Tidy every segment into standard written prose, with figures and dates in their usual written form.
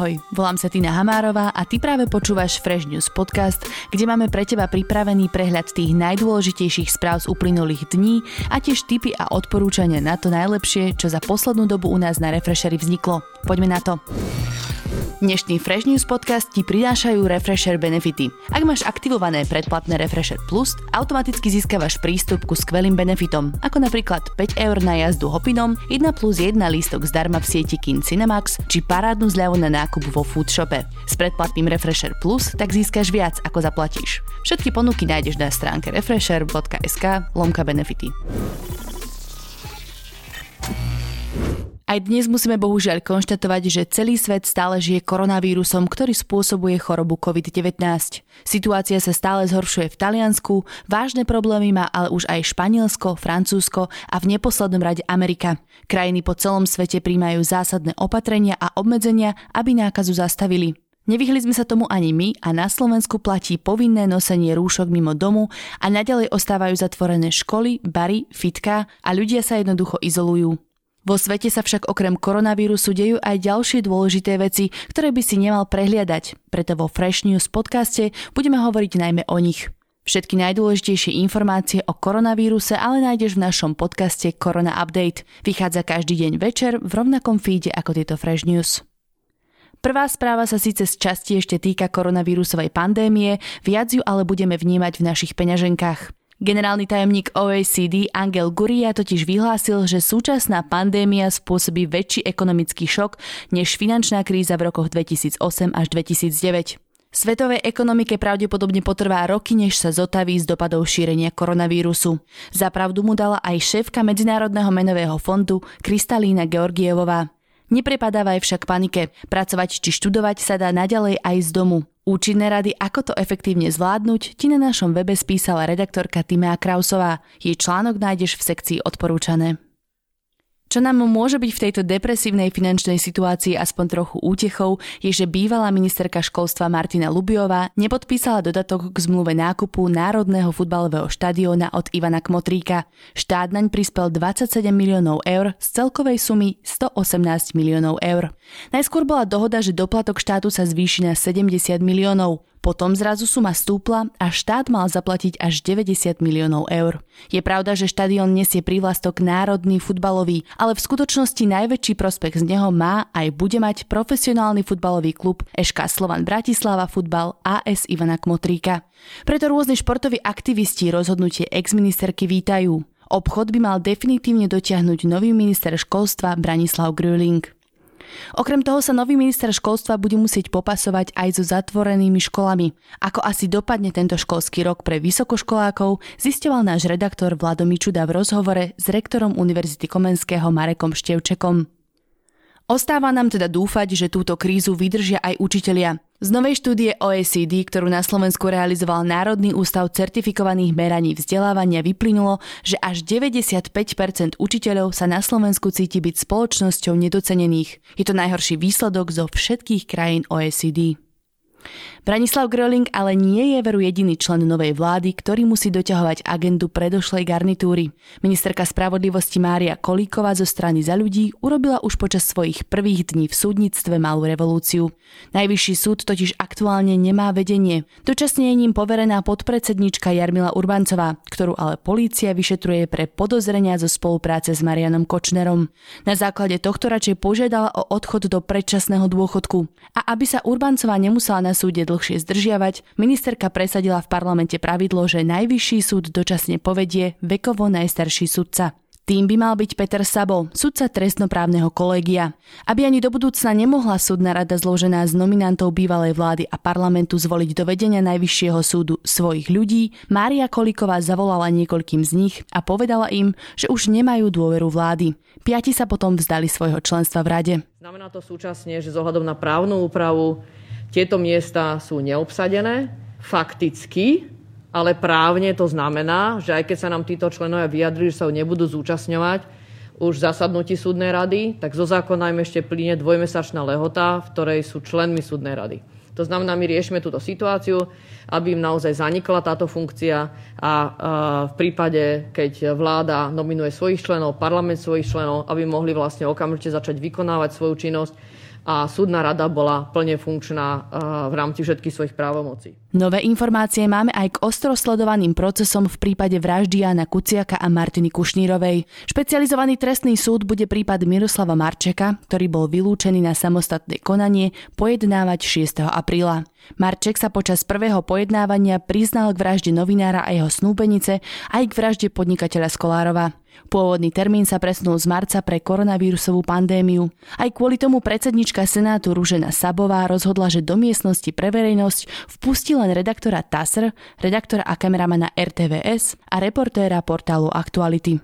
Ahoj, volám sa Tina Hamárová a ty práve počúvaš Fresh News Podcast, kde máme pre teba pripravený prehľad tých najdôležitejších správ z uplynulých dní a tiež tipy a odporúčania na to najlepšie, čo za poslednú dobu u nás na Refresheri vzniklo. Poďme na to. Dnešný Fresh News Podcast ti prinášajú Refresher benefity. Ak máš aktivované predplatné Refresher Plus, automaticky získavaš prístup ku skvelým benefitom, ako napríklad 5 € na jazdu Hopinom, 1+1 lístok zdarma v sieti Kin Cinemax, či parádnu zľavu na nákup vo Foodshope. S predplatným Refresher Plus tak získaš viac, ako zaplatíš. Všetky ponuky nájdeš na stránke refresher.sk/benefity. Aj dnes musíme bohužiaľ konštatovať, že celý svet stále žije koronavírusom, ktorý spôsobuje chorobu COVID-19. Situácia sa stále zhoršuje v Taliansku, vážne problémy má ale už aj Španielsko, Francúzsko a v neposlednom rade Amerika. Krajiny po celom svete prijímajú zásadné opatrenia a obmedzenia, aby nákazu zastavili. Nevyhli sme sa tomu ani my a na Slovensku platí povinné nosenie rúšok mimo domu a naďalej ostávajú zatvorené školy, bary, fitka a ľudia sa jednoducho izolujú. Vo svete sa však okrem koronavírusu dejú aj ďalšie dôležité veci, ktoré by si nemal prehliadať. Preto vo Fresh News podcaste budeme hovoriť najmä o nich. Všetky najdôležitejšie informácie o koronavíruse ale nájdeš v našom podcaste Corona Update. Vychádza každý deň večer v rovnakom feede ako tieto Fresh News. Prvá správa sa síce z časti ešte týka koronavírusovej pandémie, viac ju ale budeme vnímať v našich peňaženkách. Generálny tajomník OECD Angel Gurría totiž vyhlásil, že súčasná pandémia spôsobí väčší ekonomický šok než finančná kríza v rokoch 2008 až 2009. Svetovej ekonomike pravdepodobne potrvá roky, než sa zotaví z dopadov šírenia koronavírusu. Za pravdu mu dala aj šéfka Medzinárodného menového fondu Kristalína Georgievová. Neprepadávaj však panike. Pracovať či študovať sa dá naďalej aj z domu. Účinné rady, ako to efektívne zvládnuť, ti na našom webe spísala redaktorka Timea Krausová. Jej článok nájdeš v sekcii odporúčané. Čo nám môže byť v tejto depresívnej finančnej situácii aspoň trochu útechou, je, že bývalá ministerka školstva Martina Lubiová nepodpísala dodatok k zmluve nákupu Národného futbalového štadióna od Ivana Kmotríka. Štát naň prispel 27 miliónov € z celkovej sumy 118 miliónov eur. Najskôr bola dohoda, že doplatok štátu sa zvýši na 70 miliónov. Potom zrazu suma stúpla a štát mal zaplatiť až 90 miliónov eur. Je pravda, že štadión nesie prívlastok národný futbalový, ale v skutočnosti najväčší prospech z neho má aj bude mať profesionálny futbalový klub ŠK Slovan Bratislava Futbal AS Ivana Kmotríka. Preto rôzne športoví aktivisti rozhodnutie ex-ministerky vítajú. Obchod by mal definitívne dotiahnuť nový minister školstva Branislav Gröling. Okrem toho sa nový minister školstva bude musieť popasovať aj so zatvorenými školami. Ako asi dopadne tento školský rok pre vysokoškolákov, zisťoval náš redaktor Vlado Mičuda v rozhovore s rektorom Univerzity Komenského Marekom Števčekom. Ostáva nám teda dúfať, že túto krízu vydržia aj učitelia. Z novej štúdie OECD, ktorú na Slovensku realizoval Národný ústav certifikovaných meraní vzdelávania, vyplynulo, že až 95% učiteľov sa na Slovensku cíti byť spoločnosťou nedocenených. Je to najhorší výsledok zo všetkých krajín OECD. Branislav Gröling ale nie je veru jediný člen novej vlády, ktorý musí doťahovať agendu predošlej garnitúry. Ministerka spravodlivosti Mária Kolíková zo strany Za ľudí urobila už počas svojich prvých dní v súdnictve malú revolúciu. Najvyšší súd totiž aktuálne nemá vedenie. Dočasne je ním poverená podpredsednička Jarmila Urbancová, ktorú ale polícia vyšetruje pre podozrenia zo spolupráce s Mariánom Kočnerom. Na základe tohto radšej požiadala o odchod do predčasného dôchodku. A aby sa Urbancová nemusela na súde dlhšie zdržiavať, ministerka presadila v parlamente pravidlo, že najvyšší súd dočasne povedie vekovo najstarší sudca. Tým by mal byť Peter Sabo, sudca trestnoprávneho kolégia. Aby ani do budúcna nemohla súdna rada zložená z nominantov bývalej vlády a parlamentu zvoliť do vedenia najvyššieho súdu svojich ľudí, Mária Kolíková zavolala niekoľkým z nich a povedala im, že už nemajú dôveru vlády. 5 sa potom vzdali svojho členstva v rade. Znamená to súčasne, že zohľadom na právnu úpravu tieto miesta sú neobsadené, fakticky, ale právne to znamená, že aj keď sa nám títo členovia vyjadrili, že sa nebudú zúčastňovať už v zasadnutí súdnej rady, tak zo zákona im ešte plyne 2-mesačná lehota, v ktorej sú členmi súdnej rady. To znamená, my riešime túto situáciu, aby im naozaj zanikla táto funkcia a v prípade, keď vláda nominuje svojich členov, parlament svojich členov, aby mohli vlastne okamžite začať vykonávať svoju činnosť a súdna rada bola plne funkčná v rámci všetkých svojich právomocí. Nové informácie máme aj k ostrosledovaným procesom v prípade vraždy Jana Kuciaka a Martiny Kušnírovej. Špecializovaný trestný súd bude prípad Miroslava Marčeka, ktorý bol vylúčený na samostatné konanie, pojednávať 6. apríla. Marček sa počas prvého pojednávania priznal k vražde novinára a jeho snúbenice aj k vražde podnikateľa Skolárova. Pôvodný termín sa presunul z marca pre koronavírusovú pandémiu. Aj kvôli tomu predsednička Senátu Ružena Sabová rozhodla, že do miestnosti pre verejnosť vpustí len redaktora TASR, redaktora a kameramana RTVS a reportéra portálu Aktuality.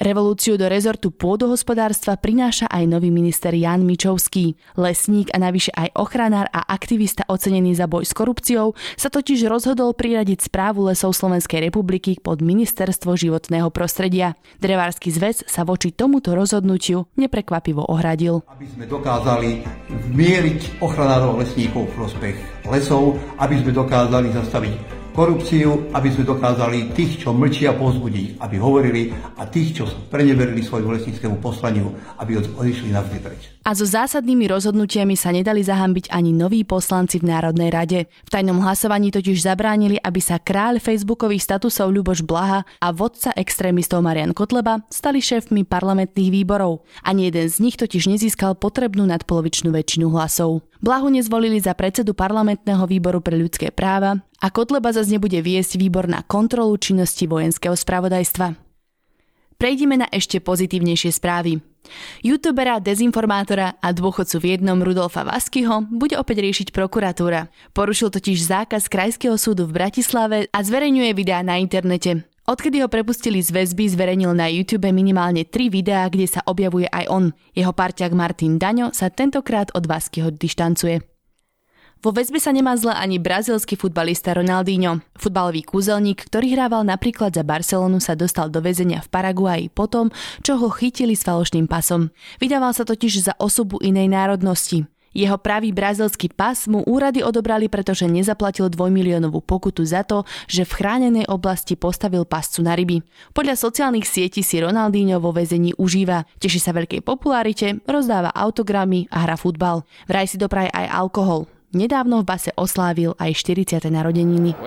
Revolúciu do rezortu pôdohospodárstva prináša aj nový minister Jan Mičovský. Lesník a navyše aj ochranár a aktivista ocenený za boj s korupciou sa totiž rozhodol priradiť správu lesov Slovenskej republiky pod ministerstvo životného prostredia. Drevársky zväz sa voči tomuto rozhodnutiu neprekvapivo ohradil. Aby sme dokázali zmieriť ochranárov lesníkov v prospech lesov, aby sme dokázali zastaviť korupciu, aby sme dokázali tých, čo mlčia, povzbudiť, aby hovorili a tých, čo preneverili svojmu lesníckemu poslaniu, aby odišli navždy preč. A so zásadnými rozhodnutiami sa nedali zahanbiť ani noví poslanci v Národnej rade. V tajnom hlasovaní totiž zabránili, aby sa kráľ facebookových statusov Ľuboš Blaha a vodca extrémistov Marián Kotleba stali šéfmi parlamentných výborov. Ani jeden z nich totiž nezískal potrebnú nadpolovičnú väčšinu hlasov. Blahu nezvolili za predsedu parlamentného výboru pre ľudské práva a Kotleba zas nebude viesť výbor na kontrolu činnosti vojenského spravodajstva. Prejdime na ešte pozitívnejšie správy. Youtubera, dezinformátora a dôchodcu v jednom Rudolfa Vaskyho bude opäť riešiť prokuratúra. Porušil totiž zákaz Krajského súdu v Bratislave a zverejňuje videá na internete. Odkedy ho prepustili z väzby, zverejnil na YouTube minimálne 3 videá, kde sa objavuje aj on. Jeho parťák Martin Daňo sa tentokrát od Vaskyho dištancuje. Vo väzbe sa nemá zle ani brazílsky futbalista Ronaldinho. Futbalový kúzelník, ktorý hrával napríklad za Barcelonu, sa dostal do väzenia v Paraguaji potom, čo ho chytili s falošným pasom. Vydával sa totiž za osobu inej národnosti. Jeho pravý brazilský pas mu úrady odobrali, pretože nezaplatil 2-miliónovú pokutu za to, že v chránenej oblasti postavil pascu na ryby. Podľa sociálnych sietí si Ronaldinho vo väzení užíva. Teší sa veľkej popularite, rozdáva autogramy a hra futbal. Vraj si dopraje aj alkohol. Nedávno v base oslávil aj 40. narodeniny.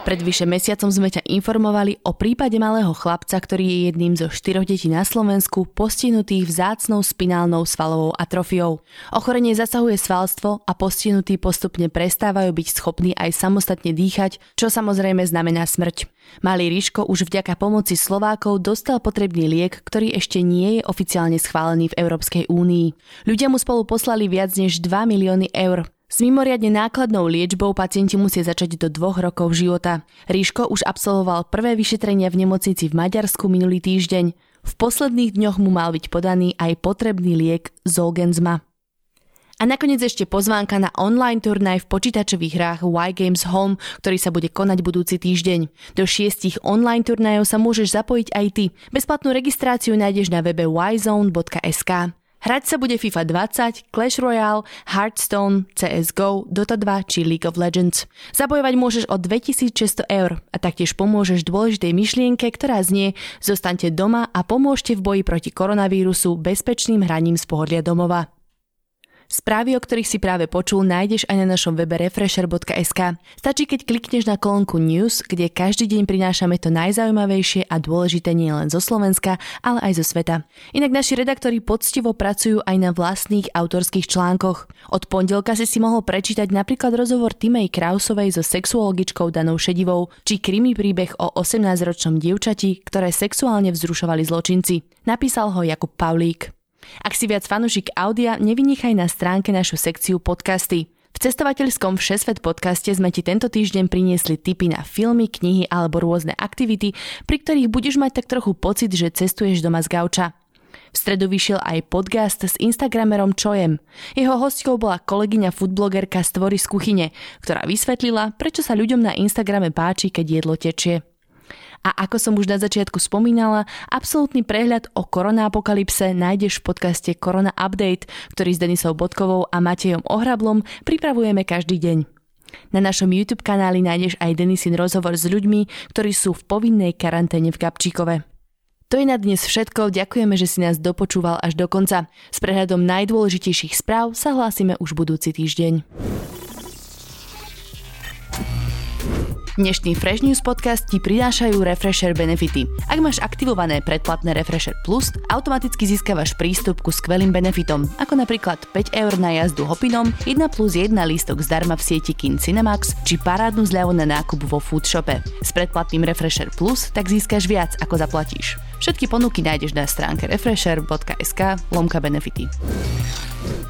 Pred vyše mesiacom sme ťa informovali o prípade malého chlapca, ktorý je jedným zo 4 detí na Slovensku postihnutých vzácnou spinálnou svalovou atrofiou. Ochorenie zasahuje svalstvo a postihnutí postupne prestávajú byť schopní aj samostatne dýchať, čo samozrejme znamená smrť. Malý Riško už vďaka pomoci Slovákov dostal potrebný liek, ktorý ešte nie je oficiálne schválený v Európskej únii. Ľudia mu spolu poslali viac než 2 milióny eur. S mimoriadne nákladnou liečbou pacienti musia začať do 2 rokov života. Riško už absolvoval prvé vyšetrenia v nemocnici v Maďarsku minulý týždeň. V posledných dňoch mu mal byť podaný aj potrebný liek Zolgensma. A nakoniec ešte pozvánka na online turnaj v počítačových hrách Y Games Home, ktorý sa bude konať budúci týždeň. Do 6 online turnajov sa môžeš zapojiť aj ty. Bezplatnú registráciu nájdeš na webe yzone.sk. Hrať sa bude FIFA 20, Clash Royale, Hearthstone, CSGO, Dota 2 či League of Legends. Zabojovať môžeš o 2600 eur a taktiež pomôžeš dôležitej myšlienke, ktorá znie: zostaňte doma a pomôžte v boji proti koronavírusu bezpečným hraním z pohodlia domova. Správy, o ktorých si práve počul, nájdeš aj na našom webe refresher.sk. Stačí, keď klikneš na kolónku News, kde každý deň prinášame to najzaujímavejšie a dôležité nielen zo Slovenska, ale aj zo sveta. Inak naši redaktori poctivo pracujú aj na vlastných autorských článkoch. Od pondelka si mohol prečítať napríklad rozhovor Timei Krausovej so sexuologičkou Danou Šedivou, či krimi príbeh o 18-ročnom dievčati, ktoré sexuálne vzrušovali zločinci. Napísal ho Jakub Pavlík. Ak si viac fanúšik audia, nevynechaj na stránke našu sekciu podcasty. V cestovateľskom Všesvet podcaste sme ti tento týždeň priniesli tipy na filmy, knihy alebo rôzne aktivity, pri ktorých budeš mať tak trochu pocit, že cestuješ doma z gauča. V stredu vyšiel aj podcast s instagramerom Čojem. Jeho hostkou bola kolegyňa foodblogerka z Tvory z kuchyne, ktorá vysvetlila, prečo sa ľuďom na Instagrame páči, keď jedlo tečie. A ako som už na začiatku spomínala, absolútny prehľad o koronapokalypse nájdeš v podcaste Corona Update, ktorý s Denisou Bodkovou a Matejom Ohrablom pripravujeme každý deň. Na našom YouTube kanáli nájdeš aj Denisin rozhovor s ľuďmi, ktorí sú v povinnej karanténe v Gabčíkove. To je na dnes všetko, ďakujeme, že si nás dopočúval až do konca. S prehľadom najdôležitejších správ sa hlásime už budúci týždeň. Dnešný Fresh News Podcast ti prinášajú Refresher benefity. Ak máš aktivované predplatné Refresher Plus, automaticky získavaš prístup ku skvelým benefitom, ako napríklad 5 eur na jazdu Hopinom, 1+1 lístok zdarma v sieti Kin Cinemax či parádnu zľavu na nákup vo Foodshope. S predplatným Refresher Plus tak získaš viac, ako zaplatíš. Všetky ponuky nájdeš na stránke refresher.sk/benefity.